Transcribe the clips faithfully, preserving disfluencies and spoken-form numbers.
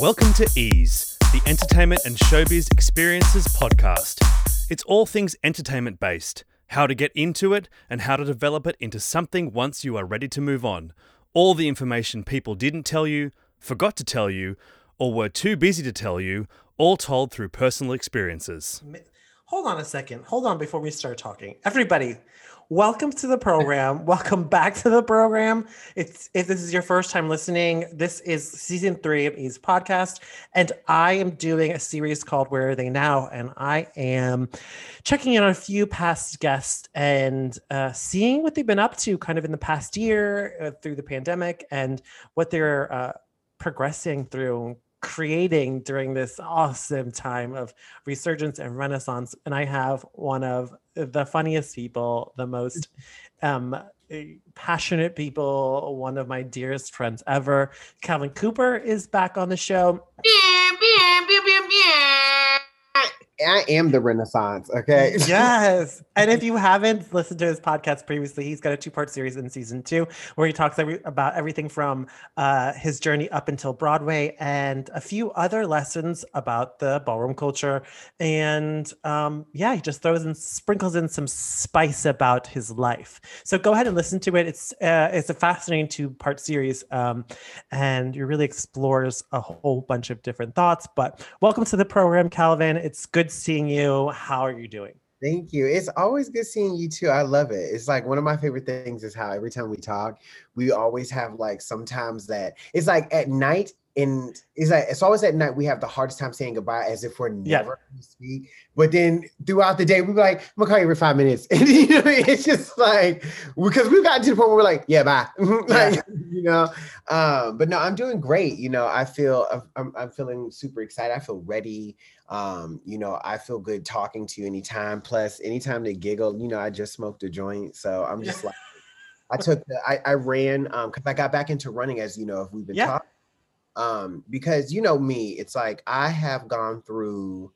Welcome to Ease, the Entertainment and Showbiz Experiences podcast. It's all things entertainment based, how to get into it and how to develop it into something once you are ready to move on. All the information people didn't tell you, forgot to tell you, or were too busy to tell you, all told through personal experiences. Hold on a second. Hold on before we start talking. Everybody, welcome to the program. Welcome back to the program. It's, if this is your first time listening, this is season three of Ease Podcast, and I am doing a series called Where Are They Now? And I am checking in on a few past guests and uh, seeing what they've been up to kind of in the past year uh, through the pandemic and what they're uh, progressing through, creating during this awesome time of resurgence and renaissance. And I have one of the funniest people, the most um, passionate people, one of my dearest friends ever. Calvin Cooper is back on the show. I am the Renaissance, okay? Yes. And if you haven't listened to his podcast previously, he's got a two-part series in season two where he talks every, about everything from uh, his journey up until Broadway and a few other lessons about the ballroom culture. And um, yeah, he just throws and sprinkles in some spice about his life. So go ahead and listen to it. It's uh, it's a fascinating two-part series, um, and it really explores a whole bunch of different thoughts. But welcome to the program, Calvin. It's good seeing you. How are you doing? Thank you. It's always good seeing you too. I love it. It's like one of my favorite things is how every time we talk, we always have like sometimes that it's like at night and it's like it's always at night we have the hardest time saying goodbye as if we're never going yeah. to speak. But then throughout the day, we're like, I'm gonna call you every five minutes. And you know, it's just like because we've gotten to the point where we're like, yeah, bye. like, yeah. You know. Um, but no, I'm doing great. You know, I feel I'm I'm feeling super excited. I feel ready. Um, you know, I feel good talking to you anytime. Plus, anytime to giggle, you know, I just smoked a joint. So I'm just like, I took, the, I, I ran, um, cause I got back into running, as you know, if we've been yeah. talking, um, because you know me, it's like, I have gone through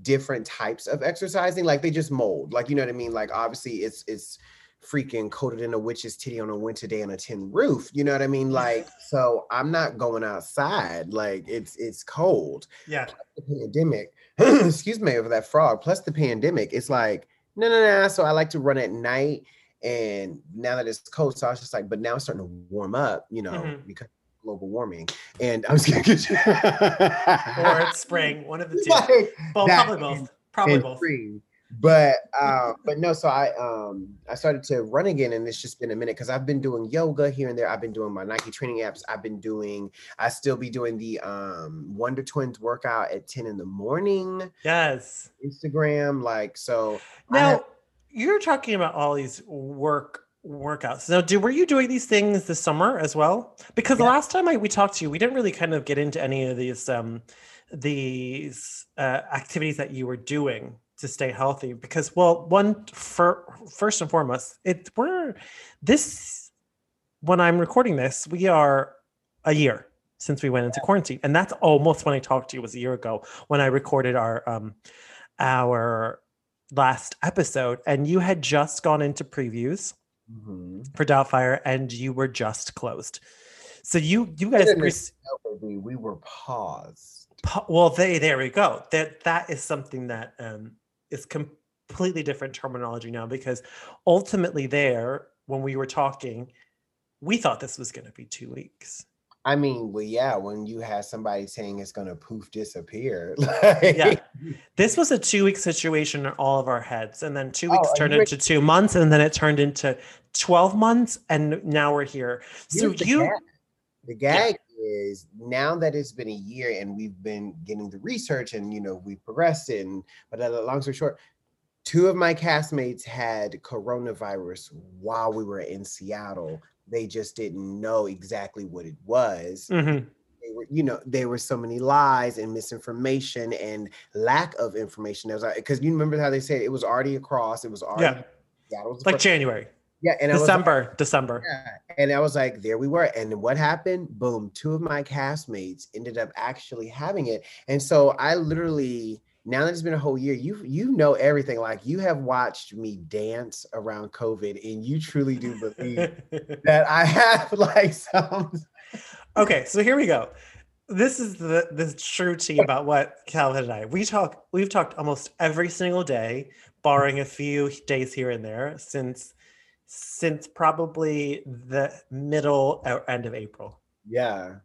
different types of exercising. Like they just mold, like, you know what I mean? Like, obviously it's, it's freaking coated in a witch's titty on a winter day on a tin roof. You know what I mean? Like, so I'm not going outside. Like it's, it's cold. Yeah. The pandemic, excuse me, over that frog, plus the pandemic, it's like, no, no, no. So I like to run at night. And now that it's cold, so I was just like, but now it's starting to warm up, you know, mm-hmm. because of global warming. And I was going to get you. Or it's spring, one of the two. Like, well, probably both. Probably both. Spring. But um, but no, so I um I started to run again, and it's just been a minute because I've been doing yoga here and there. I've been doing my Nike training apps. I've been doing. I still be doing the um Wonder Twins workout at ten in the morning. Yes. Instagram, like so. Now have- you're talking about all these work. workouts. Now, do were you doing these things this summer as well? Because yeah. the last time I, we talked to you, we didn't really kind of get into any of these um these uh, activities that you were doing to stay healthy. Because, well, one for first and foremost, it we're this when I'm recording this, we are a year since we went into yeah. quarantine, and that's almost when I talked to you was a year ago when I recorded our um our last episode, and you had just gone into previews. Mm-hmm. For Doubtfire, and you were just closed. So you, you guys, pre- we were paused. Pa- well, they, there we go. That, that is something that um, is completely different terminology now, because ultimately, there, when we were talking, we thought this was going to be two weeks. I mean, well, yeah, when you have somebody saying it's going to poof disappear. Like... Yeah. This was a two-week situation in all of our heads. And then two weeks oh, turned into two months, and then it turned into twelve months, and now we're here. So Here's you... The gag, the gag yeah. is now that it's been a year and we've been getting the research and, you know, we've progressed in, but long story short, two of my castmates had coronavirus while we were in Seattle. They just didn't know exactly what it was. Mm-hmm. They were, you know, there were so many lies and misinformation and lack of information. That was because like, you remember how they said it was already across. It was already yeah. yeah, like January. Yeah, and December, like, December. Yeah. And I was like, there we were. And what happened? Boom! Two of my castmates ended up actually having it, and so I literally. Now that it's been a whole year, you you know everything. Like you have watched me dance around COVID, and you truly do believe that I have like some. Okay, so here we go. This is the the true tea about what Calvin and I, we talk, we've talked almost every single day, barring a few days here and there since, since probably the middle or end of April. Yeah.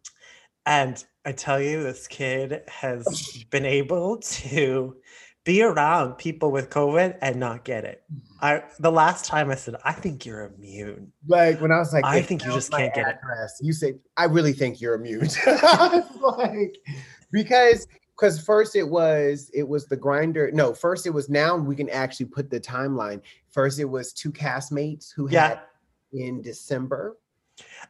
And I tell you, this kid has been able to be around people with COVID and not get it. I the last time I said, I think you're immune. Like when I was like, I think you just can't get it. You say, I really think you're immune. Like because because first it was it was the grinder. No, first it was now we can actually put the timeline. First it was two castmates who yeah. had in December.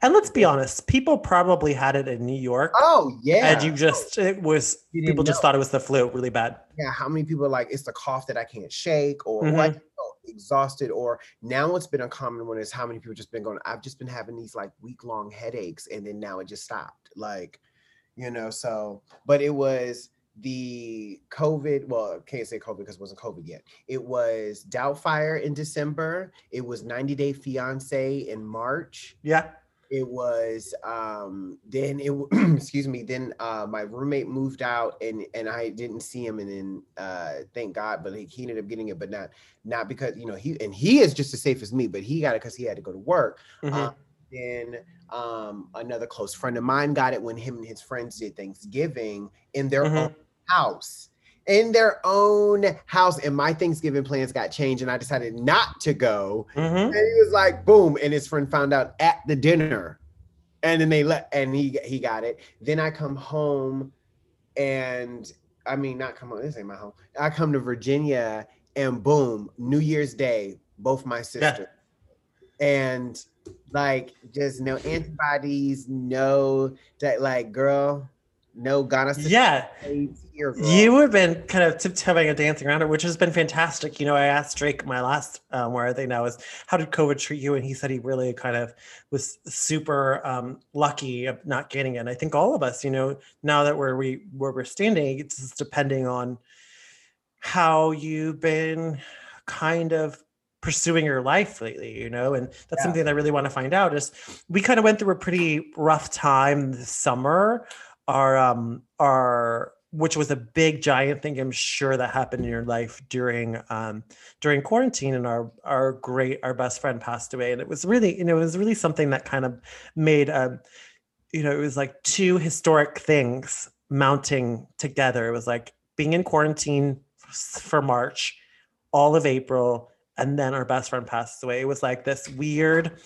And let's be honest, people probably had it in New York. Oh, yeah. And you just, it was, people just thought it was the flu really bad. Yeah. How many people are like, it's the cough that I can't shake or mm-hmm. like, oh, exhausted, or now it's been a common one is how many people just been going, I've just been having these like week long headaches. And then now it just stopped. Like, you know, so, but it was the COVID, well, I can't say COVID because it wasn't COVID yet. It was Doubtfire in December. It was ninety day fiance in March. Yeah. It was, um, then it, excuse me, then uh, my roommate moved out and and I didn't see him, and then uh, thank God, but he, he ended up getting it, but not not because, you know, he, and he is just as safe as me, but he got it because he had to go to work. Mm-hmm. Um, then um, another close friend of mine got it when him and his friends did Thanksgiving in their mm-hmm. own house, in their own house. And my Thanksgiving plans got changed and I decided not to go. Mm-hmm. And he was like, boom. And his friend found out at the dinner and then they let, and he, he got it. Then I come home and I mean, not come home, this ain't my home. I come to Virginia and boom, New Year's Day, both my sisters. Yeah. And like, just no antibodies, no, that like, girl, no gonorrhea. Yeah. Here, you have been kind of tiptoeing and dancing around it, which has been fantastic. You know, I asked Drake, my last, um, where I think now is, how did COVID treat you? And he said he really kind of was super um, lucky of not getting it. And I think all of us, you know, now that we're, we, where we're standing, it's just depending on how you've been kind of pursuing your life lately, you know, and that's yeah. something that I really want to find out is we kind of went through a pretty rough time this summer. Our, um, our, which was a big giant thing, I'm sure that happened in your life during, um, during quarantine, and our, our great, our best friend passed away. And it was really, you know, it was really something that kind of made, um, you know, it was like two historic things mounting together. It was like being in quarantine for March, all of April, and then our best friend passed away. It was like this weird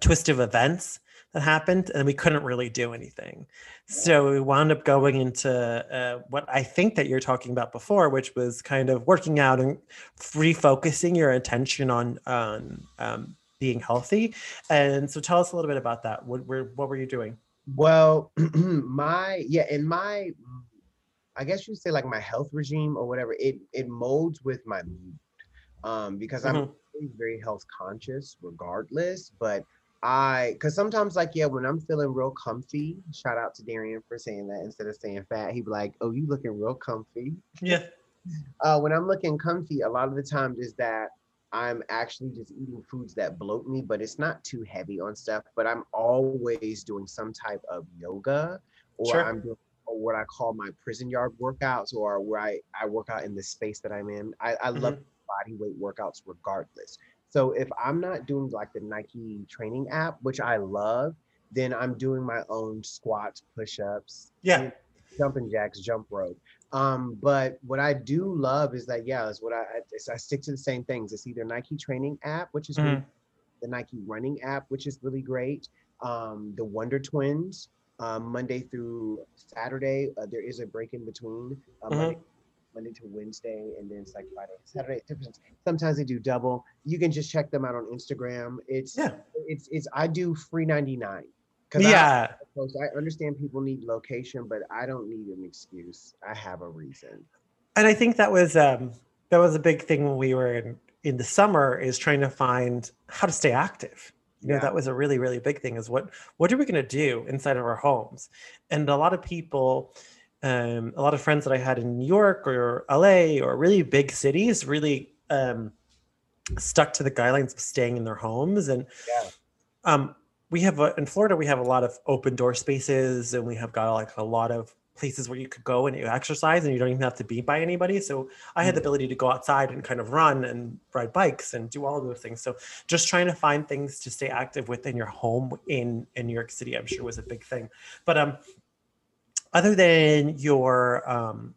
twist of events that happened, and we couldn't really do anything. So we wound up going into uh, what I think that you're talking about before, which was kind of working out and refocusing your attention on on um, being healthy. And so tell us a little bit about that. What were, what were you doing? Well, my, yeah, in my, I guess you'd say like my health regime or whatever, it it molds with my mood. Um, because I'm mm-hmm. very health conscious regardless, but I, cause sometimes like, yeah, when I'm feeling real comfy, shout out to Darian for saying that instead of saying fat, he'd be like, oh, you looking real comfy. Yeah. Uh, when I'm looking comfy, a lot of the times is that I'm actually just eating foods that bloat me, but it's not too heavy on stuff, but I'm always doing some type of yoga or sure. I'm doing what I call my prison yard workouts or where I, I work out in the space that I'm in. I, I mm-hmm. love body weight workouts regardless. So if I'm not doing like the Nike training app, which I love, then I'm doing my own squats, push-ups, yeah, jumping jacks, jump rope. Um, but what I do love is that, yeah, is what I, it's, I stick to the same things. It's either Nike training app, which is mm. really, the Nike running app, which is really great. Um, the Wonder Twins, um, Monday through Saturday, uh, there is a break in between. Uh, mm-hmm. Monday- Monday to Wednesday, and then it's like Friday, Saturday. Sometimes they do double. You can just check them out on Instagram. It's yeah. it's it's. I do free ninety-nine. Yeah. I, I understand people need location, but I don't need an excuse. I have a reason. And I think that was um that was a big thing when we were in in the summer is trying to find how to stay active. You know, yeah. that was a really really big thing. Is what what are we going to do inside of our homes? And a lot of people. Um, a lot of friends that I had in New York or L A or really big cities really um, stuck to the guidelines of staying in their homes. And yeah. um, we have a, in Florida, we have a lot of open door spaces, and we have got like a lot of places where you could go and exercise, and you don't even have to be by anybody. So I had the ability to go outside and kind of run and ride bikes and do all of those things. So just trying to find things to stay active within your home in, in New York City, I'm sure was a big thing. But um, other than your um,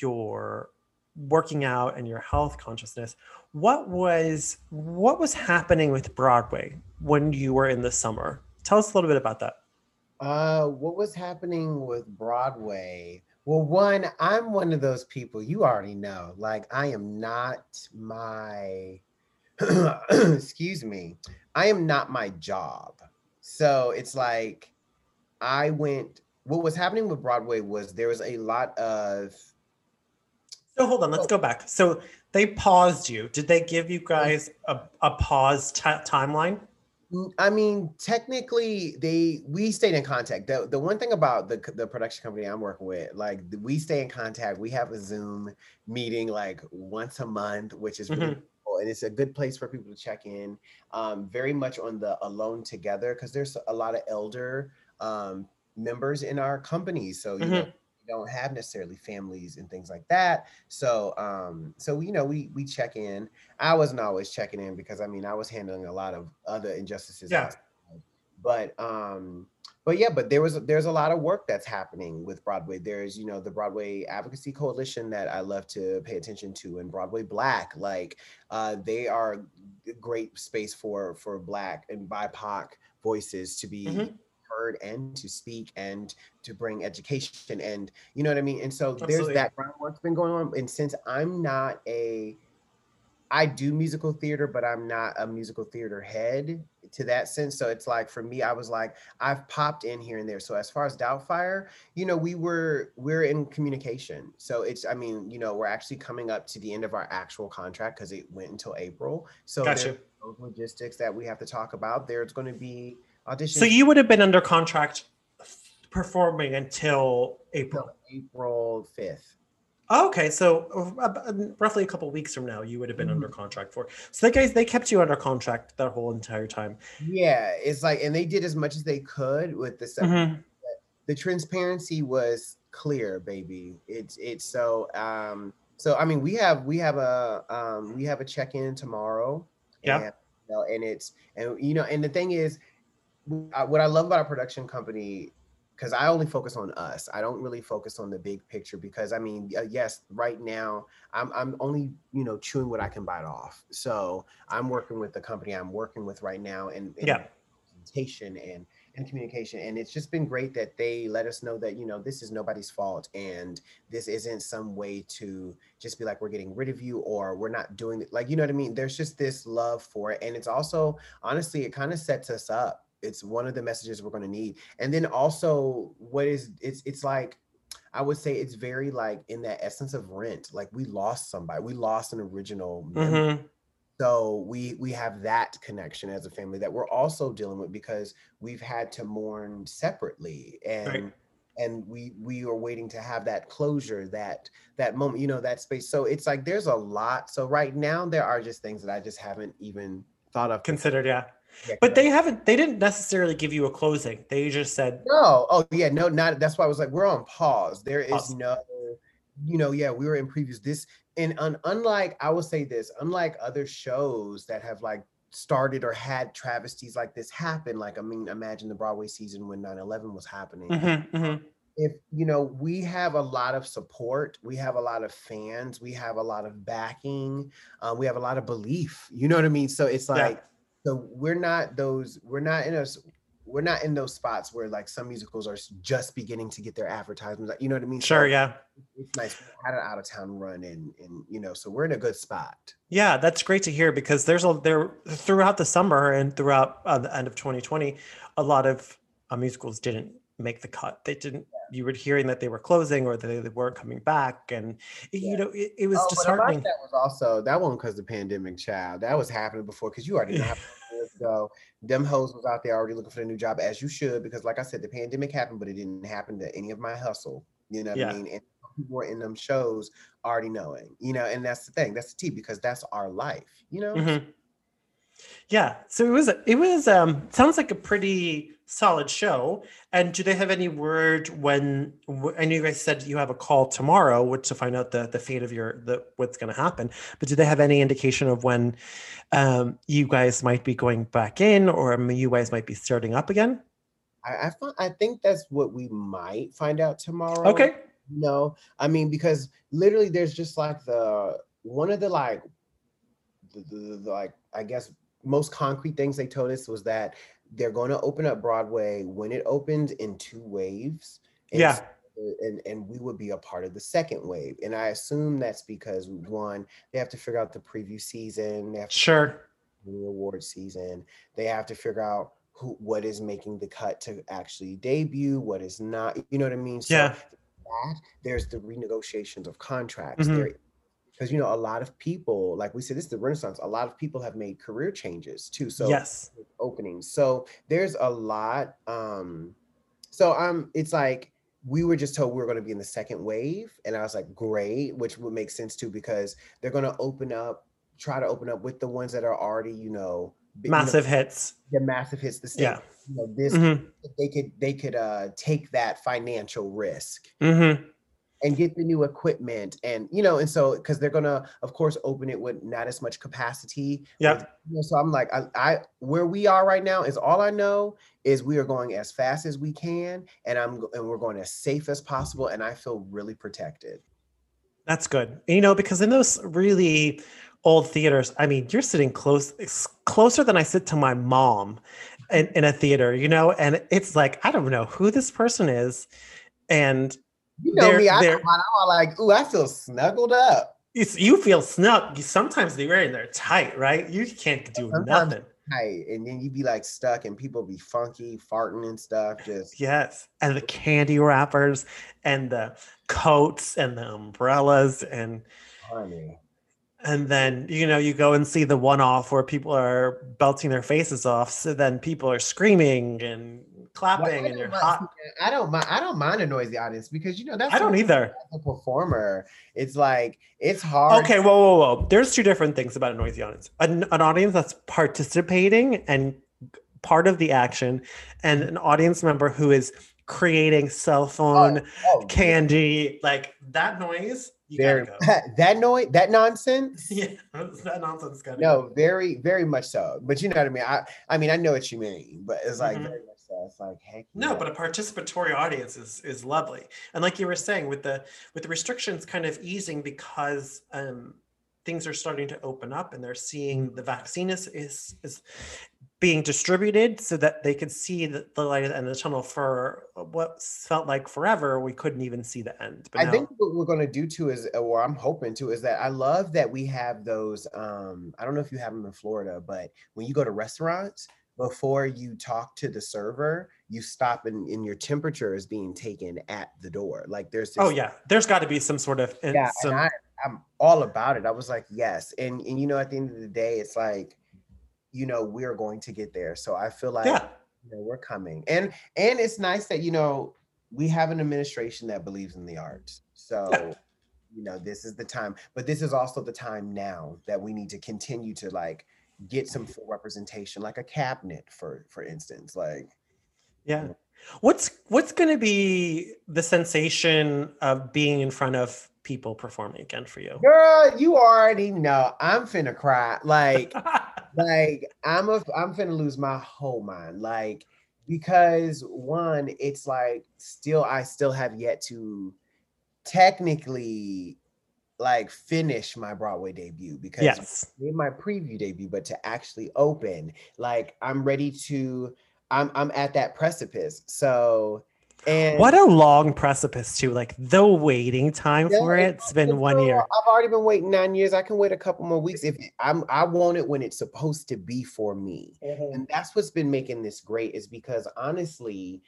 your working out and your health consciousness, what was what was happening with Broadway when you were in the summer? Tell us a little bit about that. Uh, what was happening with Broadway? Well, one, I'm one of those people, you already know, like I am not my, excuse me, I am not my job. So it's like, I went, what was happening with Broadway was there was a lot of. So hold on, let's oh. go back. So they paused you. Did they give you guys a, a pause t- timeline? I mean, technically, they we stayed in contact. The, the one thing about the the production company I'm working with, like we stay in contact. We have a Zoom meeting like once a month, which is really mm-hmm. cool. And it's a good place for people to check in. Um, very much on the alone together, because there's a lot of elder um, members in our company. So, you mm-hmm. know, we don't have necessarily families and things like that. So, um, so you know, we we check in. I wasn't always checking in because I mean, I was handling a lot of other injustices. Yeah. Outside. But, um, but yeah, but there was there's a lot of work that's happening with Broadway. There's you know the Broadway Advocacy Coalition that I love to pay attention to, and Broadway Black. Like, uh, they are a great space for for Black and B I P O C voices to be. Mm-hmm. Heard and to speak and to bring education, and you know what I mean? And so Absolutely. There's that groundwork's been going on. And since I'm not a, I do musical theater, but I'm not a musical theater head to that sense. So it's like, for me, I was like, I've popped in here and there. So as far as Doubtfire, you know, we were, we're in communication. So it's, I mean, you know, we're actually coming up to the end of our actual contract because it went until April. So gotcha. Those logistics that we have to talk about, there's going to be audition. So you would have been under contract performing until April. Until April fifth. Oh, okay, so uh, roughly a couple of weeks from now, you would have been mm-hmm. under contract for. So they guys, they kept you under contract that whole entire time. Yeah, it's like, and they did as much as they could with the stuff. Mm-hmm. The transparency was clear, baby. It's it's so um so I mean we have we have a um we have a check-in tomorrow. Yeah. And, you know, and it's and you know and the thing is. What I love about our production company, because I only focus on us. I don't really focus on the big picture because I mean, yes, right now I'm I'm only you know chewing what I can bite off. So I'm working with the company I'm working with right now, and, and yeah, presentation and and communication, and it's just been great that they let us know that you know this is nobody's fault, and this isn't some way to just be like we're getting rid of you or we're not doing it. Like you know what I mean? There's just this love for it, and it's also honestly it kind of sets us up. It's one of the messages we're going to need. And then also what is, it's it's like, I would say it's very like in that essence of Rent, like we lost somebody, we lost an original mm-hmm. member. So we we have that connection as a family that we're also dealing with because we've had to mourn separately. And right. and we we are waiting to have that closure, that that moment, you know, that space. So it's like, there's a lot. So right now there are just things that I just haven't even thought of. Considered, yeah. Yeah, but they haven't, they didn't necessarily give you a closing. They just said. No. Oh yeah. No, not. That's why I was like, we're on pause. There pause. Is no, you know, yeah, we were in previews this and un, unlike, I will say this, unlike other shows that have like started or had travesties like this happen. Like, I mean, imagine the Broadway season when nine eleven was happening. Mm-hmm, mm-hmm. If, you know, we have a lot of support, we have a lot of fans, we have a lot of backing, uh, we have a lot of belief, you know what I mean? So it's like, yeah. So we're not those, we're not in us, we're not in those spots where like some musicals are just beginning to get their advertisements. You know what I mean? Sure, so yeah. It's nice. We had an out of town run and, and, you know, so we're in a good spot. Yeah, that's great to hear because there's a, there throughout the summer and throughout uh, the end of twenty twenty, a lot of uh, musicals didn't make the cut. They didn't, yeah. You were hearing that they were closing or that they, they weren't coming back. And, yeah. you know, it, it was oh, disheartening. That was also, that wasn't because the pandemic, child. That was happening before because you already didn't have So them hoes was out there already looking for a new job, as you should, because like I said, the pandemic happened, but it didn't happen to any of my hustle. You know what yeah. I mean? And people were in them shows already knowing, you know, and that's the thing. That's the tea because that's our life, you know? Mm-hmm. Yeah. So it was, it was, um, sounds like a pretty solid show. And do they have any word when, I know you guys said you have a call tomorrow, which to find out the, the fate of your, the, what's going to happen, but do they have any indication of when, um, you guys might be going back in, or you guys might be starting up again? I, I, find, I think that's what we might find out tomorrow. Okay. No, I mean, because literally there's just like the, one of the, like, the, the, the, the like, I guess, most concrete things they told us was that they're going to open up Broadway when it opens in two waves. And yeah. And, and we would be a part of the second wave. And I assume that's because, one, they have to figure out the preview season. They have to sure. figure out the award season. They have to figure out who, what is making the cut to actually debut, what is not, you know what I mean? So yeah. That, there's the renegotiations of contracts. Mm-hmm. There, because, you know, a lot of people, like we said, this is the Renaissance. A lot of people have made career changes too. So yes. Openings. So there's a lot. Um, so um, it's like, we were just told we were going to be in the second wave. And I was like, great, which would make sense too, because they're going to open up, try to open up with the ones that are already, you know, massive you know, hits. The massive hits. The state, yeah. You know, this, mm-hmm. They could, they could uh, take that financial risk. Mm-hmm. And get the new equipment, and you know, and so because they're gonna, of course, open it with not as much capacity. Yeah. So I'm like, I, I, where we are right now is all I know is we are going as fast as we can, and I'm, and we're going as safe as possible, and I feel really protected. That's good, you know, because in those really old theaters, I mean, you're sitting close, it's closer than I sit to my mom, in, in a theater, you know, and it's like I don't know who this person is, and. You know they're, me, I am like, ooh, I feel snuggled up. It's, you feel snug. Sometimes they're in there tight, right? You can't do Sometimes nothing. Tight, and then you be like stuck, and people be funky, farting and stuff. Just yes, and the candy wrappers, and the coats, and the umbrellas, and funny. And then, you know, you go and see the one-off where people are belting their faces off. So then people are screaming and clapping, well, and you're hot. I don't mind. I don't mind a noisy audience because, you know, that's I don't either. As a performer, it's like it's hard. Okay, whoa, whoa, whoa. There's two different things about a noisy audience: an, an audience that's participating and part of the action, and an audience member who is creating cell phone oh, oh, candy, yeah. Like that noise. Very, go. that noise, that nonsense. Yeah, that nonsense. Gotta no, go. very, very much so. But you know what I mean. I, I mean, I know what you mean, but it's like mm-hmm. very much so. It's like heck. No, yeah. But a participatory audience is is lovely, and like you were saying, with the with the restrictions kind of easing because um, things are starting to open up, and they're seeing the vaccine is is is being distributed, so that they could see the, the light at the end of the tunnel for what felt like forever. We couldn't even see the end. But I now... think what we're going to do too is, or I'm hoping to, is that I love that we have those. Um, I don't know if you have them in Florida, but when you go to restaurants, before you talk to the server, you stop and, and your temperature is being taken at the door. Like there's. This... Oh yeah, there's got to be some sort of. Yeah, some... and I, I'm all about it. I was like, yes, and and you know, at the end of the day, it's like. You know, we're going to get there. So I feel like yeah. you know, we're coming. And and it's nice that, you know, we have an administration that believes in the arts. So, yeah. you know, this is the time. But this is also the time now that we need to continue to, like, get some full representation, like a cabinet, for for instance. Like, yeah. You know. What's, what's going to be the sensation of being in front of people performing again for you? Girl, you already know. I'm finna cry. Like... Like I'm a, I'm finna lose my whole mind. Like, because one, it's like still, I still have yet to technically like finish my Broadway debut because yes. I made my preview debut, but to actually open, like I'm ready to, I'm, I'm at that precipice. So, and what a long precipice too. Like the waiting time yeah, for it, it's been one year. I've already been waiting nine years. I can wait a couple more weeks. If I'm, I want it when it's supposed to be for me. Mm-hmm. And that's what's been making this great is because honestly,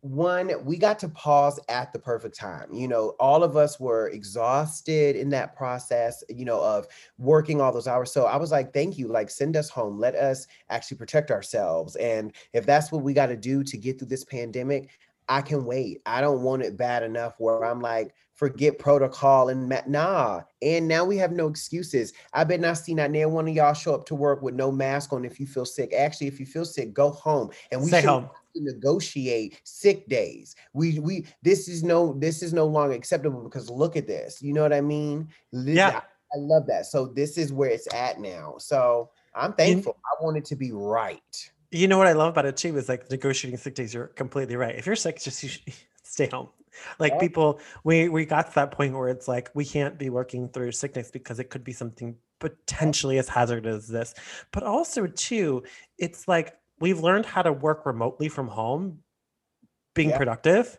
one, we got to pause at the perfect time. You know, all of us were exhausted in that process, you know, of working all those hours. So I was like, thank you, like send us home. Let us actually protect ourselves. And if that's what we got to do to get through this pandemic, I can wait. I don't want it bad enough where I'm like, forget protocol and ma- nah. And now we have no excuses. I bet not see not near one of y'all show up to work with no mask on if you feel sick. Actually, if you feel sick, go home. And we should negotiate sick days. We we this is no this is no longer acceptable because look at this. You know what I mean? This, yeah, I, I love that. So this is where it's at now. So I'm thankful. Mm-hmm. I want it to be right. You know what I love about it too is like negotiating sick days. You're completely right. If you're sick, just you should stay home. Like yeah. people, we we got to that point where it's like we can't be working through sickness because it could be something potentially as hazardous as this. But also too, it's like we've learned how to work remotely from home, being yeah. productive,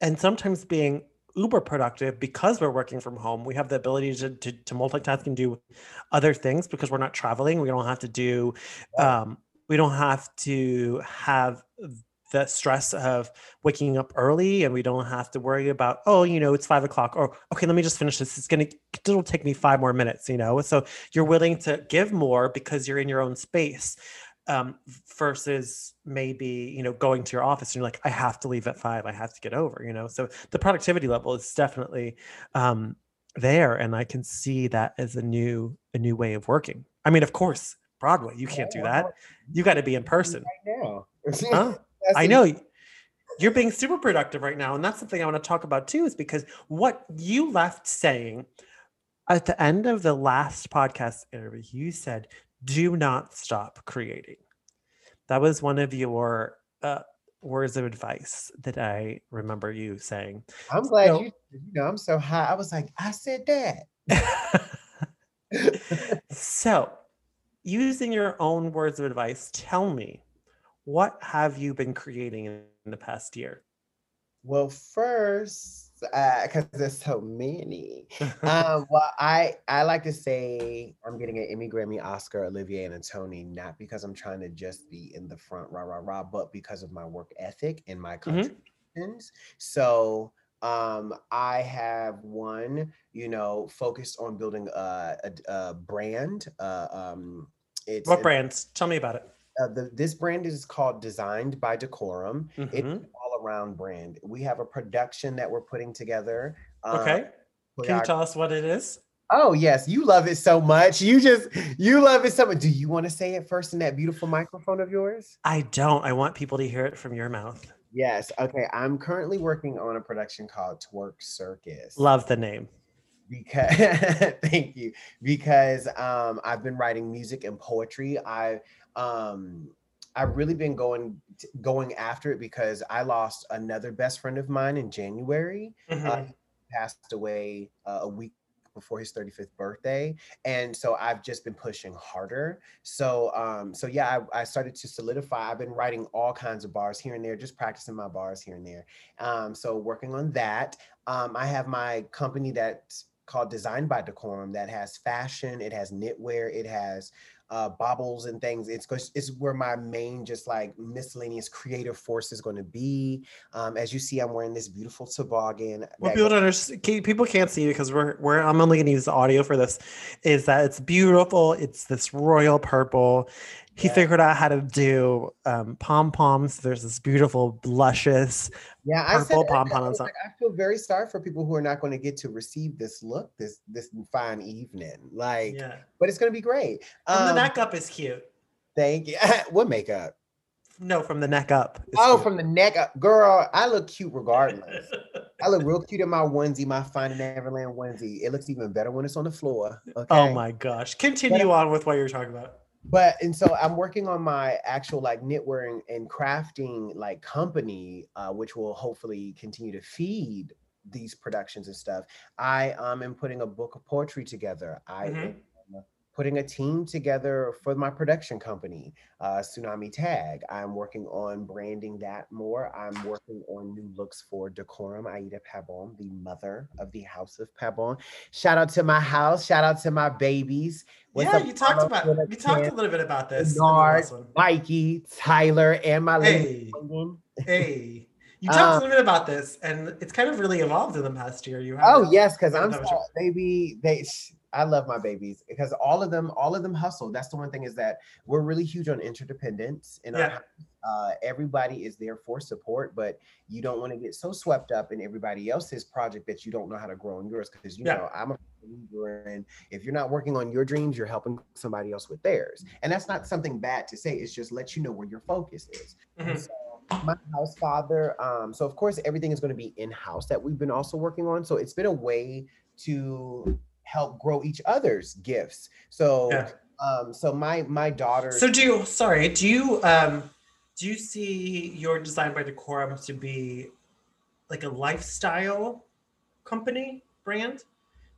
and sometimes being uber productive because we're working from home. We have the ability to, to, to multitask and do other things because we're not traveling. We don't have to do. Yeah. Um, We don't have to have the stress of waking up early, and we don't have to worry about, oh, you know, it's five o'clock or, okay, let me just finish this. It's going to, it'll take me five more minutes, you know? So you're willing to give more because you're in your own space um, versus maybe, you know, going to your office and you're like, I have to leave at five. I have to get over, you know? So the productivity level is definitely um, there. And I can see that as a new, a new way of working. I mean, of course, Broadway, you can't do that. You got to be in person. Right now. Huh? I know you're being super productive right now. And that's something I want to talk about too, is because what you left saying at the end of the last podcast interview, you said, do not stop creating. That was one of your uh, words of advice that I remember you saying. I'm glad so, you, you know, I'm so high. I was like, I said that. So, using your own words of advice, tell me, what have you been creating in the past year? Well, first, because uh, there's so many. um, well, I, I like to say I'm getting an Emmy, Grammy, Oscar, Olivier, and a Tony, not because I'm trying to just be in the front, rah, rah, rah, but because of my work ethic and my contributions. Mm-hmm. So um, I have one, you know, focused on building a, a, a brand. Uh, um, It's, what brands? Tell me about it. Uh, the, this brand is called Designed by Decorum. Mm-hmm. It's an all-around brand. We have a production that we're putting together. Um, okay. Can you tell us what it is? Oh, yes. You love it so much. You just, you love it so much. Do you want to say it first in that beautiful microphone of yours? I don't. I want people to hear it from your mouth. Yes. Okay. I'm currently working on a production called Twerk Circus. Love the name. Because thank you. Because um, I've been writing music and poetry. I um, I've really been going going after it because I lost another best friend of mine in January. Mm-hmm. Uh, he passed away uh, a week before his thirty-fifth birthday, and so I've just been pushing harder. So um, so yeah, I, I started to solidify. I've been writing all kinds of bars here and there, just practicing my bars here and there. Um, so working on that. Um, I have my company that's called Designed by Decorum that has fashion, it has knitwear, it has uh, baubles and things. It's it's where my main just like miscellaneous creative force is going to be. Um, as you see, I'm wearing this beautiful toboggan. Well, people don't understand. People can't see because we're we're I'm only going to use the audio for this. Is that it's beautiful? It's this royal purple. He yeah. figured out how to do um, pom poms. There's this beautiful, luscious, yeah, purple pom poms. Like, I feel very sorry for people who are not going to get to receive this look, this this fine evening. Like, yeah. but it's going to be great. From um, the neck up is cute. Thank you. What makeup? No, from the neck up. Oh, cute. From the neck up, girl. I look cute regardless. I look real cute in my onesie, my Finding Neverland onesie. It looks even better when it's on the floor. Okay? Oh my gosh! Continue but, on with what you're talking about. But, and so I'm working on my actual like knitwear and, and crafting like company, uh, which will hopefully continue to feed these productions and stuff. I um, am putting a book of poetry together. I mm-hmm. am putting a team together for my production company, uh, Tsunami Tag. I'm working on branding that more. I'm working on new looks for Decorum, Aida Pabon, the mother of the House of Pabon. Shout out to my house. Shout out to my babies. What's yeah, you talked about you camp, talked a little bit about this. Nard, Mikey, Tyler, and my lady. Hey, hey. you talked um, a little bit about this, and it's kind of really evolved in the past year. You have oh yes, because I'm so, baby. They I love my babies because all of them, all of them hustle. That's the one thing, is that we're really huge on interdependence in yeah. our house. Uh, everybody is there for support, but you don't want to get so swept up in everybody else's project that you don't know how to grow in yours. Because, you yeah. know, I'm a believer in, if you're not working on your dreams, you're helping somebody else with theirs. And that's not something bad to say. It's just let you know where your focus is. Mm-hmm. So my house father, um, so of course, everything is going to be in-house that we've been also working on. So it's been a way to help grow each other's gifts. So, yeah. um, so my, my daughter. So do you, sorry, do you, um, do you see your Designed by Decorum to be like a lifestyle company brand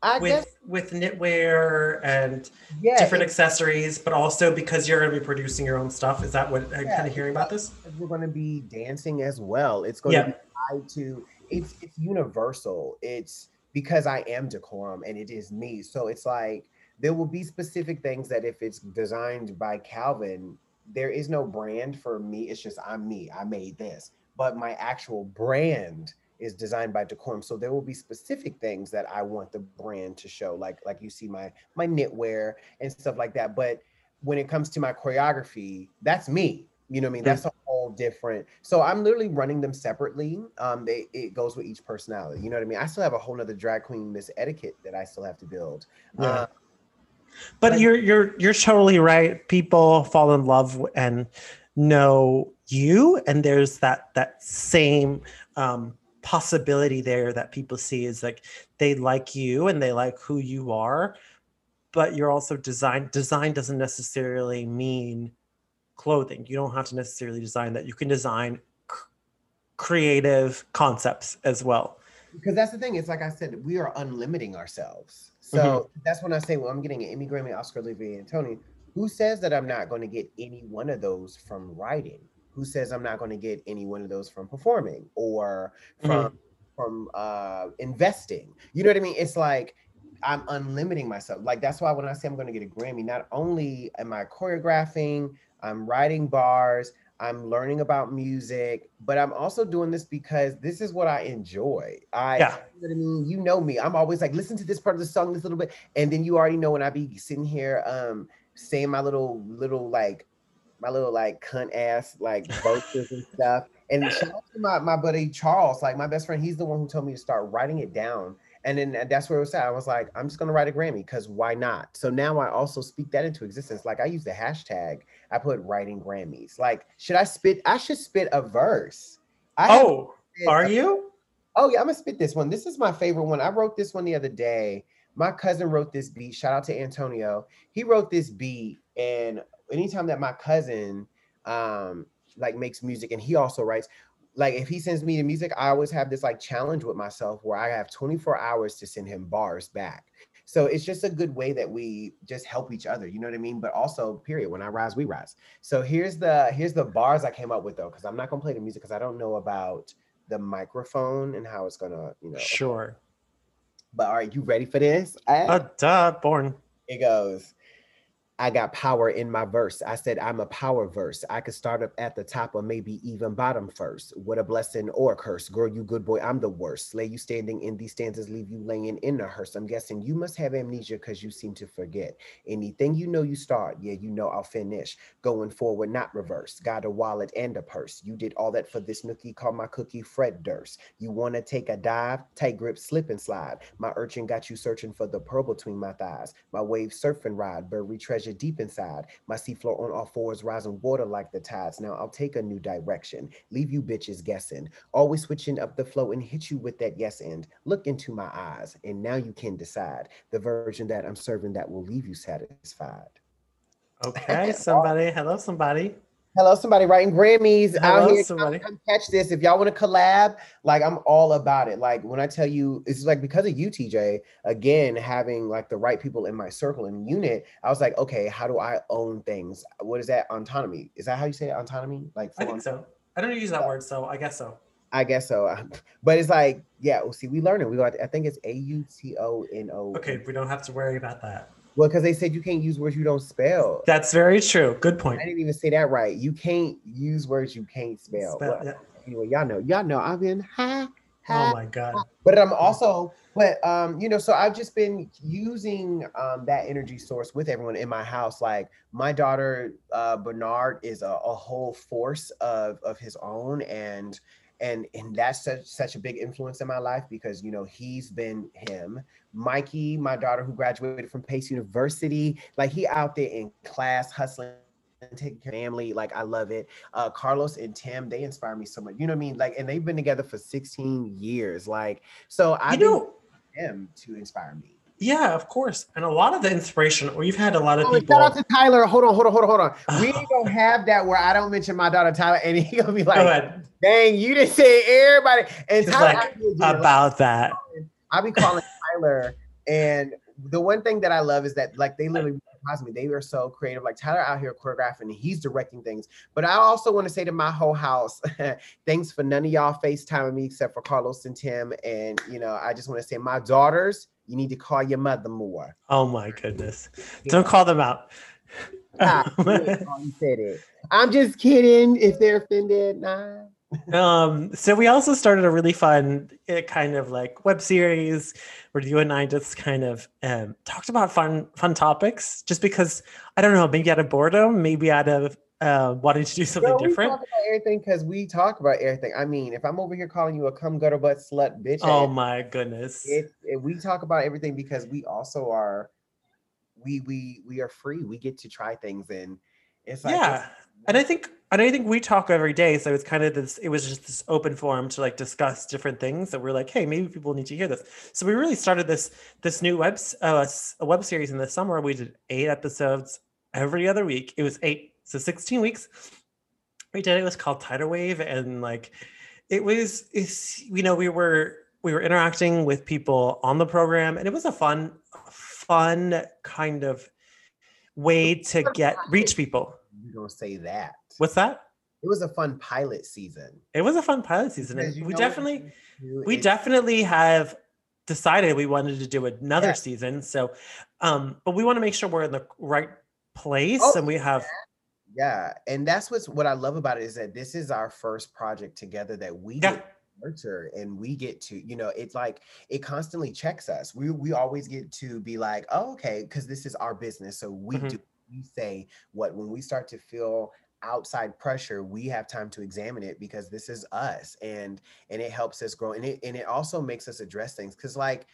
I with, guess, with knitwear and yeah, different accessories, but also because you're going to be producing your own stuff? Is that what I'm yeah, kind of hearing about this? We're going to be dancing as well. It's going yeah. to be tied to, it's, it's universal. It's because I am Decorum and it is me. So it's like, there will be specific things that if it's designed by Calvin, there is no brand for me. It's just, I'm me, I made this. But my actual brand is Designed by Decorum. So there will be specific things that I want the brand to show, like like you see my my knitwear and stuff like that. But when it comes to my choreography, that's me. You know what I mean? That's a whole different. So I'm literally running them separately. Um, they, it goes with each personality. You know what I mean? I still have a whole nother drag queen Miss Etiquette that I still have to build. Yeah. Um, But you're you're you're totally right. People fall in love and know you, and there's that that same um, possibility there that people see, is like they like you and they like who you are. But you're also design. Design doesn't necessarily mean clothing. You don't have to necessarily design that. You can design c- creative concepts as well. Because that's the thing. It's like I said, we are unlimiting ourselves. So mm-hmm. that's when I say, well, I'm getting an Emmy, Grammy, Oscar, Olivier, and Tony. Who says that I'm not going to get any one of those from writing? Who says I'm not going to get any one of those from performing or from mm-hmm. from uh, investing? You know what I mean? It's like I'm unlimiting myself. Like, that's why when I say I'm going to get a Grammy, not only am I choreographing, I'm writing bars, I'm learning about music, but I'm also doing this because this is what I enjoy. I, yeah. you know what I mean? You know me. I'm always like, listen to this part of the song, this little bit. And then you already know when I be sitting here um, saying my little, little like, my little like cunt ass, like boasters and stuff. And shout out to my, my buddy Charles, like my best friend, he's the one who told me to start writing it down. And then that's where it was at. I was like, I'm just going to write a Grammy because why not? So now I also speak that into existence. Like, I use the hashtag. I put writing Grammys. Like, should I spit? I should spit a verse. I oh, are a, you? Oh, yeah. I'm going to spit this one. This is my favorite one. I wrote this one the other day. My cousin wrote this beat. Shout out to Antonio. He wrote this beat. And anytime that my cousin um, like makes music, and he also writes, like if he sends me the music, I always have this like challenge with myself where I have twenty-four hours to send him bars back. So it's just a good way that we just help each other. You know what I mean? But also, period, when I rise, we rise. So here's the here's the bars I came up with, though, because I'm not going to play the music because I don't know about the microphone and how it's going to, you know. Sure. But are you ready for this? Uh, duh, born. It goes. I got power in my verse. I said, I'm a power verse. I could start up at the top or maybe even bottom first. What a blessing or a curse. Girl, you good boy, I'm the worst. Slay you standing in these stanzas, leave you laying in a hearse. I'm guessing you must have amnesia because you seem to forget. Anything you know you start, yeah, you know I'll finish. Going forward, not reverse. Got a wallet and a purse. You did all that for this nookie, called my cookie Fred Durst. You want to take a dive, tight grip, slip and slide. My urchin got you searching for the pearl between my thighs. My wave surfing ride, buried treasure deep inside. My seafloor on all fours, rising water like the tides. Now I'll take a new direction, leave you bitches guessing. Always switching up the flow and hit you with that yes end. Look into my eyes and now you can decide the version that I'm serving that will leave you satisfied. Okay, somebody, hello somebody. Hello somebody writing Grammys hello, out here. Somebody. Come, come catch this. If y'all want to collab, like I'm all about it. Like when I tell you, it's like because of you, T J, again, having like the right people in my circle and unit, I was like, okay, how do I own things? What is that? Autonomy. Is that how you say it? Autonomy? Like I think so. I don't use that word, so I guess so. I guess so. But it's like, yeah, well, see, we learn it. We got, I think it's A U T O N O. Okay, we don't have to worry about that. Well, because they said you can't use words you don't spell. That's very true. Good point. I didn't even say that right. You can't use words you can't spell. spell well, yeah. Anyway, y'all know. Y'all know I've been high, Oh my God. But I'm also, but, um, you know, so I've just been using um, that energy source with everyone in my house. Like my daughter, uh, Bernard is a, a whole force of, of his own. And, and, and that's such, such a big influence in my life because, you know, he's been him. Mikey, my daughter who graduated from Pace University, like he out there in class hustling. And taking care of family, like I love it. Uh, Carlos and Tim, they inspire me so much. You know what I mean? Like, and they've been together for sixteen years. Like, so I do them to inspire me. Yeah, of course. And a lot of the inspiration, we've had a lot of oh, people. Shout out to Tyler. Hold on, hold on, hold on, hold on. We don't have that where I don't mention my daughter Tyler, and he's gonna be like, "Dang, you didn't say everybody." And Tyler, like, about like, that, I'll be calling Tyler. And the one thing that I love is that, like, they literally. Me. They are so creative. Like Tyler out here choreographing and he's directing things. But I also want to say to my whole house, thanks for none of y'all FaceTiming me except for Carlos and Tim. And, you know, I just want to say my daughters, you need to call your mother more. Oh my goodness. Yeah. Don't call them out. Ah, you said it. I'm just kidding if they're offended. Nah. um, so we also started a really fun uh, kind of like web series where you and I just kind of um, talked about fun, fun topics just because, I don't know, maybe out of boredom, maybe out of uh, wanting to do something no, different. We talk about everything because we talk about everything. I mean, if I'm over here calling you a cum gutter butt slut bitch. Oh my goodness. It, it, we talk about everything because we also are, we, we, we are free. We get to try things and it's like. Yeah. It's, and I think, And I think we talk every day. So it's kind of this, it was just this open forum to like discuss different things that we're like, hey, maybe people need to hear this. So we really started this, this new web, uh, a web series in the summer. We did eight episodes every other week. It was eight. So sixteen weeks we did. It was called Tidal Wave. And like, it was, it's, you know, we were, we were interacting with people on the program and it was a fun, fun kind of way to get, reach people. You don't say that. What's that? It was a fun pilot season. It was a fun pilot season. And we definitely, we definitely have decided we wanted to do another yeah. season. So, um, but we want to make sure we're in the right place oh, and we have. Yeah. yeah. And that's what's, what I love about it is that this is our first project together that we yeah. did. Nurture and we get to, you know, it's like it constantly checks us. We, we always get to be like, oh, okay, because this is our business. So we mm-hmm. do, we say what, when we start to feel outside pressure, we have time to examine it because this is us, and and it helps us grow, and it and it also makes us address things because, like,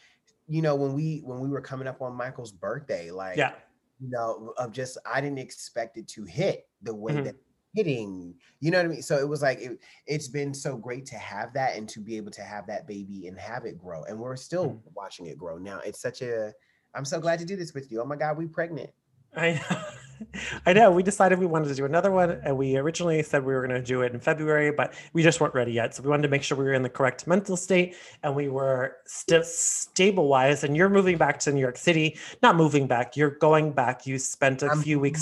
you know, when we when we were coming up on Michael's birthday, like, yeah. you know, of just I didn't expect it to hit the way mm-hmm. that hitting, you know what I mean? So it was like it, it's been so great to have that and to be able to have that baby and have it grow, and we're still mm-hmm. watching it grow now. It's such a I'm so glad to do this with you. Oh my God, we pregnant. I know. I know. We decided we wanted to do another one, and we originally said we were going to do it in February, but we just weren't ready yet. So we wanted to make sure we were in the correct mental state, and we were st- stable-wise. And you're moving back to New York City. Not moving back. You're going back. You spent a I'm few weeks.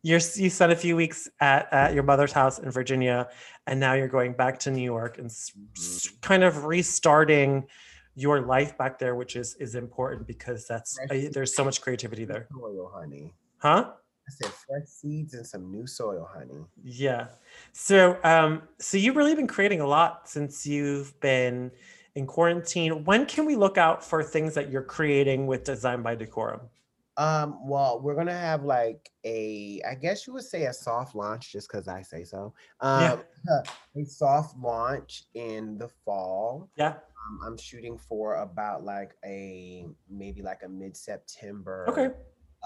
You're, you spent a few weeks at, at your mother's house in Virginia, and now you're going back to New York and s- s- kind of restarting your life back there, which is is important because that's I, there's so much creativity there. Soil, honey. Huh? I said fresh seeds and some new soil, honey. Yeah. So, um, so you've really been creating a lot since you've been in quarantine. When can we look out for things that you're creating with Designed by Decorum? Um, well, we're gonna have like a, I guess you would say a soft launch, just because I say so. Um, yeah. A soft launch in the fall. Yeah. I'm shooting for about like a, maybe like a mid-September okay.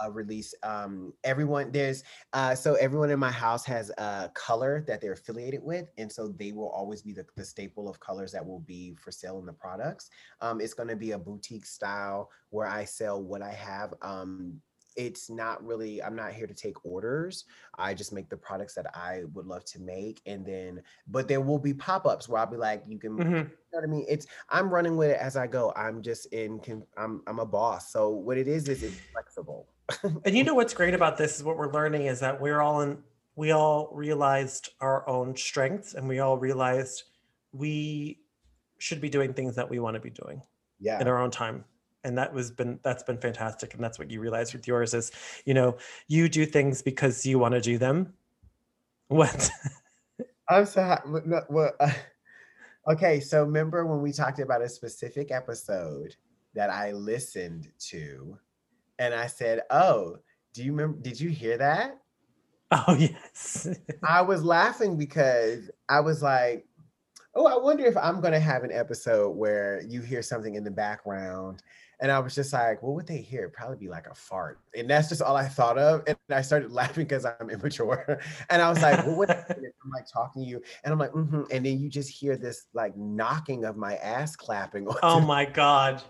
uh, release. Um, everyone there's, uh, so everyone in my house has a color that they're affiliated with. And so they will always be the, the staple of colors that will be for sale in the products. Um, it's going to be a boutique style where I sell what I have. Um, it's not really, I'm not here to take orders. I just make the products that I would love to make. And then, but there will be pop-ups where I'll be like, you can, mm-hmm. you know what I mean? It's, I'm running with it as I go. I'm just in, I'm I'm a boss. So what it is, is it's flexible. And you know, what's great about this is what we're learning is that we're all in, we all realized our own strengths and we all realized we should be doing things that we want to be doing yeah. in our own time. And that was been, that's been fantastic. And that's what you realize with yours is, you know, you do things because you want to do them. What? I'm so, well, uh, Okay, so remember when we talked about a specific episode that I listened to and I said, oh, do you remember, did you hear that? Oh, yes. I was laughing because I was like, oh, I wonder if I'm going to have an episode where you hear something in the background. And I was just like, what would they hear? It'd probably be like a fart. And that's just all I thought of. And I started laughing because I'm immature. And I was like, well, what would they hear? I'm like talking to you. And I'm like, mm-hmm. And then you just hear this like knocking of my ass clapping. Oh my God.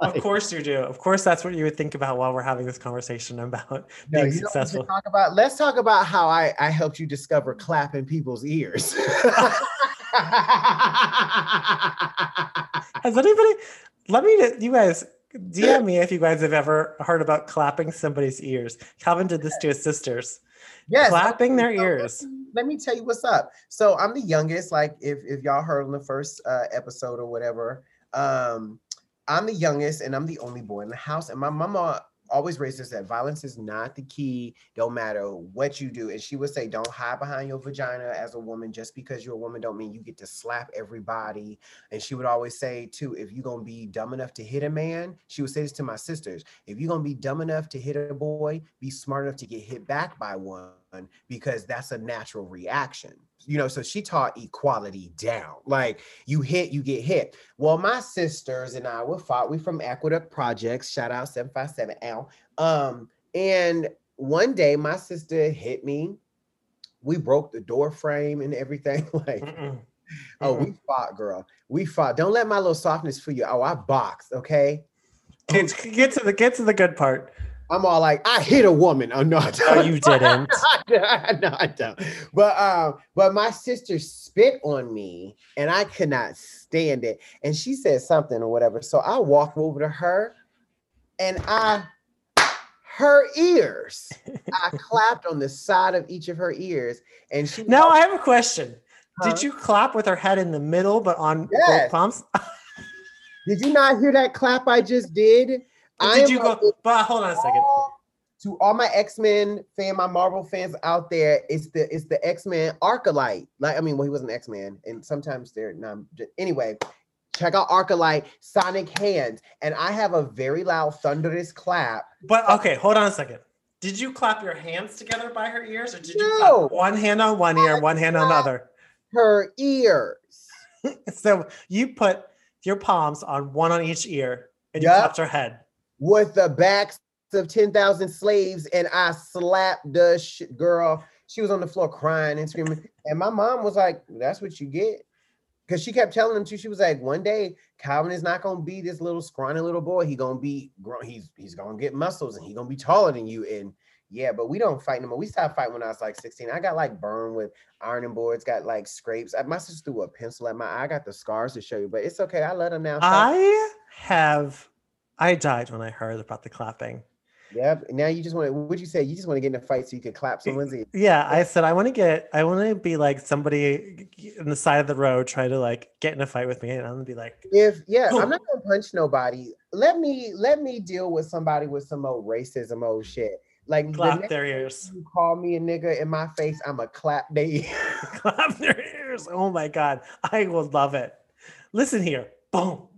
Like, of course you do. Of course, that's what you would think about while we're having this conversation about no, being successful. Talk about, let's talk about how I, I helped you discover clap in people's ears. Has anybody... Let me, you guys, D M me if you guys have ever heard about clapping somebody's ears. Calvin did this to his sisters. Yes. Clapping their ears. Let me tell you what's up. So I'm the youngest, like if, if y'all heard on the first uh, episode or whatever, um, I'm the youngest and I'm the only boy in the house. And my mama always raised us that violence is not the key, don't matter what you do. And she would say, don't hide behind your vagina as a woman. Just because you're a woman don't mean you get to slap everybody. And she would always say too, if you're gonna be dumb enough to hit a man, she would say this to my sisters, if you're gonna be dumb enough to hit a boy, be smart enough to get hit back by one, because that's a natural reaction. You know, so she taught equality down. Like you hit, you get hit. Well, my sisters and I were fought. We from Aqueduct Projects. Shout out seven five seven Al. Um, and one day my sister hit me. We broke the door frame and everything. Like, Mm-mm. oh, Mm-mm. we fought, girl. We fought. Don't let my little softness fool you. Oh, I boxed. Okay. Get, get to the get to the good part. I'm all like, I hit a woman. Oh, no, I don't. No, you didn't. No, I don't. But, um, but my sister spit on me and I could not stand it. And she said something or whatever. So I walked over to her and I, her ears, I clapped on the side of each of her ears. And she- Now I have a question. Huh? Did you clap with her head in the middle, but on yes. both palms? Did you not hear that clap I just did? Did you go, but hold on a second. To all my X-Men fan, my Marvel fans out there, it's the it's the X-Men Arcalite. Like, I mean, well, he was an X-Man, and sometimes they're not. Anyway, check out Arcalite, Sonic Hands, and I have a very loud thunderous clap. But okay, hold on a second. Did you clap your hands together by her ears, or did you no. clap one hand on one ear, I one hand on the other? Her ears. So you put your palms on one on each ear, and you yep. clapped her head. With the backs of ten thousand slaves, and I slapped the sh- girl. She was on the floor crying and screaming. And my mom was like, that's what you get. Because she kept telling them too. She was like, one day, Calvin is not going to be this little scrawny little boy. He's going to be grown. He's, he's going to get muscles, and he's going to be taller than you. And yeah, but we don't fight no more. We stopped fighting when I was like sixteen. I got like burned with ironing boards, got like scrapes. I, my sister threw a pencil at my eye. I got the scars to show you, but it's okay. I let them now. I have... I died when I heard about the clapping. Yeah. Now you just want to, what'd you say? You just want to get in a fight so you can clap someone's ear. Yeah. I said, I want to get, I want to be like somebody on the side of the road, try to like get in a fight with me. And I'm going to be like, if, yeah, oh. I'm not going to punch nobody. Let me, let me deal with somebody with some old racism, old shit. Like clap the their ears. You call me a nigga in my face. I'm a clap day. Clap their ears. Oh my God. I will love it. Listen here. Boom.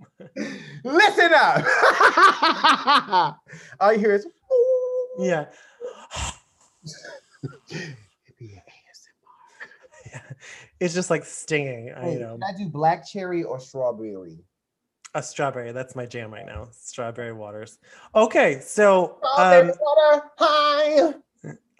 Listen up. All you hear is ooh. Yeah. It'd be an A S M R. Yeah. It's just like stinging. Wait, I know. Can I do black cherry or strawberry? A strawberry. That's my jam right now. Strawberry waters. Okay, so um, water. Hi.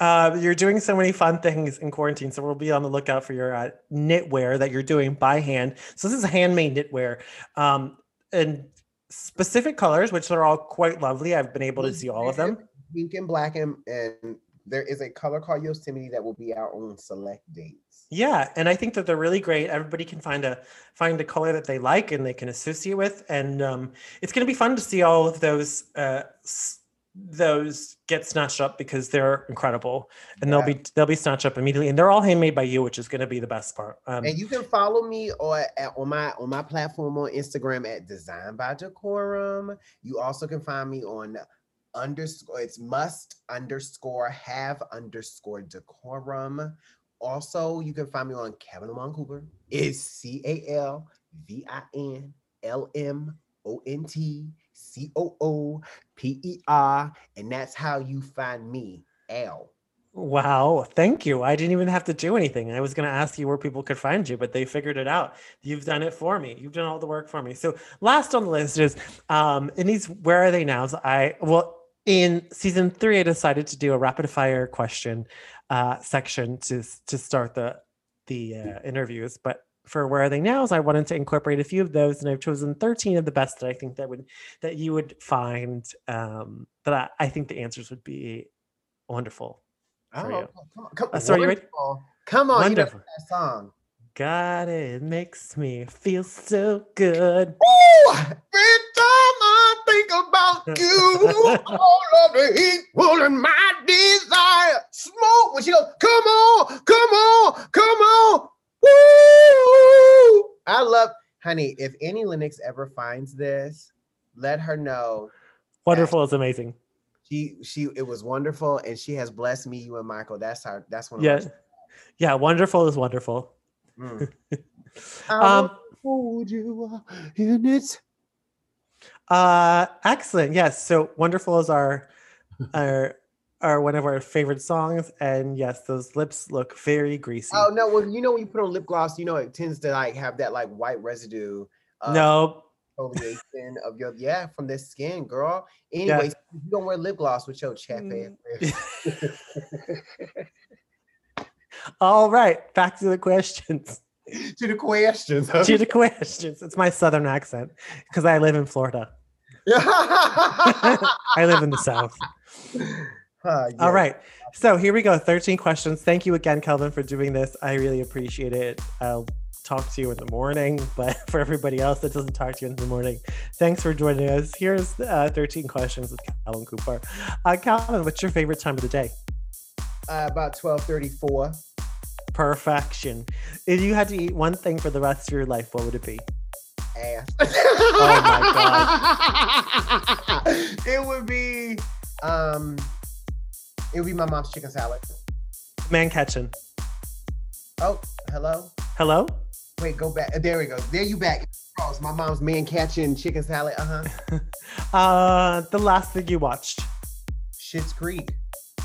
Uh, you're doing so many fun things in quarantine, so we'll be on the lookout for your uh, knitwear that you're doing by hand. So this is handmade knitwear. Um, and specific colors, which are all quite lovely. I've been able to see all of them. Pink and black, and, and there is a color called Yosemite that will be out on select dates. Yeah, and I think that they're really great. Everybody can find a find a color that they like and they can associate with, and um, it's going to be fun to see all of those uh, those get snatched up because they're incredible, and yeah. they'll be they'll be snatched up immediately, and they're all handmade by you, which is going to be the best part. Um, and you can follow me or at, on my on my platform on Instagram at Designed by Decorum. You also can find me on underscore it's must underscore have underscore decorum Also, you can find me on Calvin Cooper. It's C A L V I N L M O N T C O O P E R. And that's how you find me, Al. Wow, thank you. I didn't even have to do anything. I was going to ask you where people could find you, but they figured it out. You've done it for me. You've done all the work for me. So last on the list is, um, in these, where are they now? So I, well, in season three, I decided to do a rapid fire question uh, section to to start the, the uh, interviews, but for where are they now? So I wanted to incorporate a few of those, and I've chosen thirteen of the best that I think that would, that you would find, um, that I, I think the answers would be wonderful. Oh, you. Come on, come, uh, sorry, ready? Come on, you know that song. Got it. It makes me feel so good. Ooh, every time I think about you, all of the heat pulling my desire. Smoke when she goes, come on, come on, come on. Woo! I love, honey, if any Lennox ever finds this, let her know. Wonderful is amazing. She, she, it was wonderful, and she has blessed me, you, and Michael. That's how. That's one. Of yeah, yeah. Wonderful is wonderful. Mm. um, hold you in it. Uh, excellent. Yes. So, wonderful is our, our, our one of our favorite songs, and yes, those lips look very greasy. Oh no! Well, you know when you put on lip gloss, you know it tends to like have that like white residue. Um, no. Exfoliation of your yeah from this skin, girl. Anyway, yeah. You don't wear lip gloss with your chap ass. All right, back to the questions. To the questions. Huh? To the questions. It's my southern accent because I live in Florida. I live in the South. Uh, yeah. All right. So here we go. thirteen questions. Thank you again, Calvin, for doing this. I really appreciate it. I'll talk to you in the morning, but for everybody else that doesn't talk to you in the morning, thanks for joining us. Here's uh, thirteen questions with Calvin Cooper. Uh, Calvin, what's your favorite time of the day? Uh, about twelve thirty-four. Perfection. If you had to eat one thing for the rest of your life, what would it be? Ass. Oh my God. It would be, um, it would be my mom's chicken salad. Man catching. Oh, hello? Hello? Wait, go back. There we go. There you back. My mom's man catching chicken salad. Uh-huh. uh, the last thing you watched. Schitt's Creek.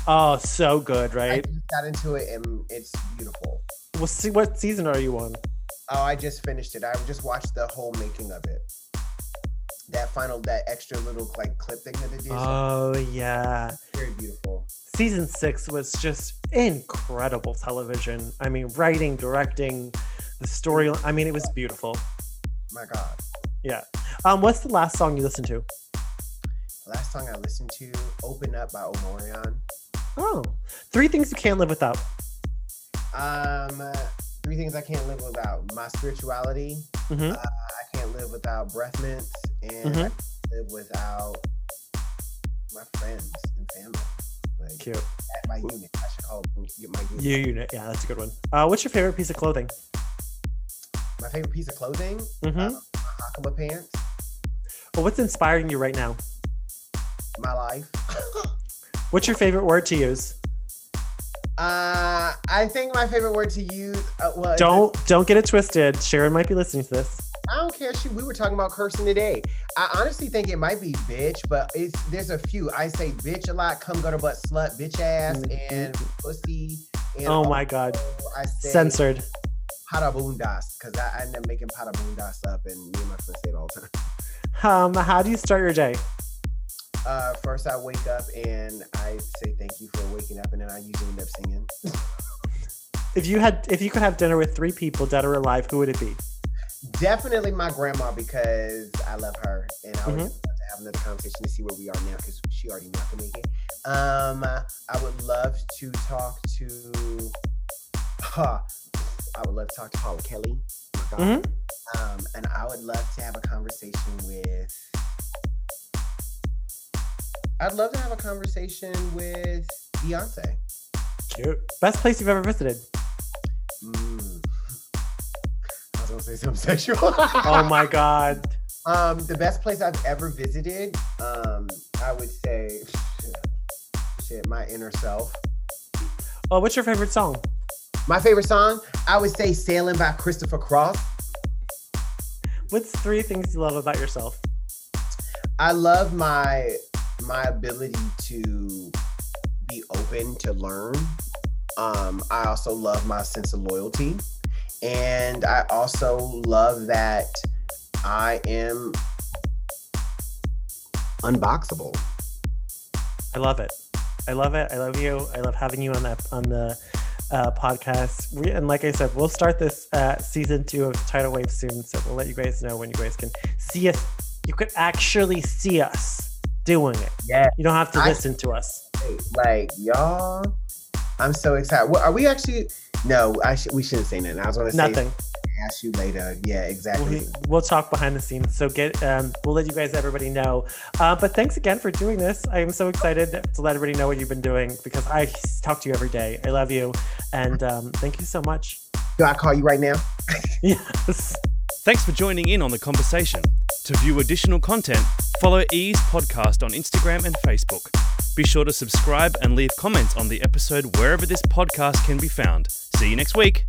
Oh, so good, right? I just got into it and it's beautiful. Well, see, what season are you on? Oh, I just finished it. I just watched the whole making of it. That final, that extra little like clip thing that they did. Oh, yeah. Very beautiful. Season six was just incredible television. I mean, writing, directing, the story. I mean, it was beautiful. My God. Yeah. Um, what's the last song you listened to? The last song I listened to, Open Up by Omarion. Oh. Three things you can't live without. Um, uh, three things I can't live without. My spirituality. Mm-hmm. Uh, I can't live without breath mints. And mm-hmm. I can't live without my friends and family. Like, cute. My unit. I should call it my unit. Your unit. Yeah, that's a good one. Uh, what's your favorite piece of clothing? My favorite piece of clothing? Mm-hmm. Uh, my Hakama pants. Well, what's inspiring you right now? My life. What's your favorite word to use? Uh, I think my favorite word to use. Uh, well, don't don't get it twisted. Sharon might be listening to this. I don't care. She, we were talking about cursing today. I honestly think it might be bitch, but it's there's a few. I say bitch a lot. Cum gutter butt slut, bitch ass, mm-hmm. and pussy. And oh my God! I say censored. Parabundas, because I, I end up making parabundas up, and me and my friends say it all the time. Um, how do you start your day? Uh, first I wake up and I say thank you for waking up, and then I usually end up singing. If you had, if you could have dinner with three people, dead or alive, who would it be? Definitely my grandma, because I love her, and I would mm-hmm. love to have another conversation to see where we are now, because she already not gonna make it. Um, I would love to talk to. Huh, I would love to talk to Paula Kelly. Oh my God. Mm-hmm. Um, and I would love to have a conversation with. I'd love to have a conversation with Beyonce. Cute. Best place you've ever visited. Mm. Don't say something sexual. Oh my God. Um, the best place I've ever visited, um, I would say, shit, shit, my inner self. Oh, what's your favorite song? My favorite song, I would say Sailing by Christopher Cross. What's three things you love about yourself? I love my my ability to be open to learn. Um, I also love my sense of loyalty. And I also love that I am unboxable. I love it. I love it. I love you. I love having you on that on the uh, podcast. We, and like I said, we'll start this uh, season two of Tidal Wave soon. So we'll let you guys know when you guys can see us. You could actually see us doing it. Yeah. You don't have to I, listen to us. Like, y'all, I'm so excited. Well, are we actually? No, I sh- we shouldn't say nothing. I was going to say nothing. Ask you later. Yeah, exactly. We'll, we'll talk behind the scenes. So get, um, we'll let you guys, everybody know. Uh, but thanks again for doing this. I am so excited to let everybody know what you've been doing because I talk to you every day. I love you. And um, thank you so much. Do I call you right now? Yes. Thanks for joining in on the conversation. To view additional content, follow E's podcast on Instagram and Facebook. Be sure to subscribe and leave comments on the episode wherever this podcast can be found. See you next week.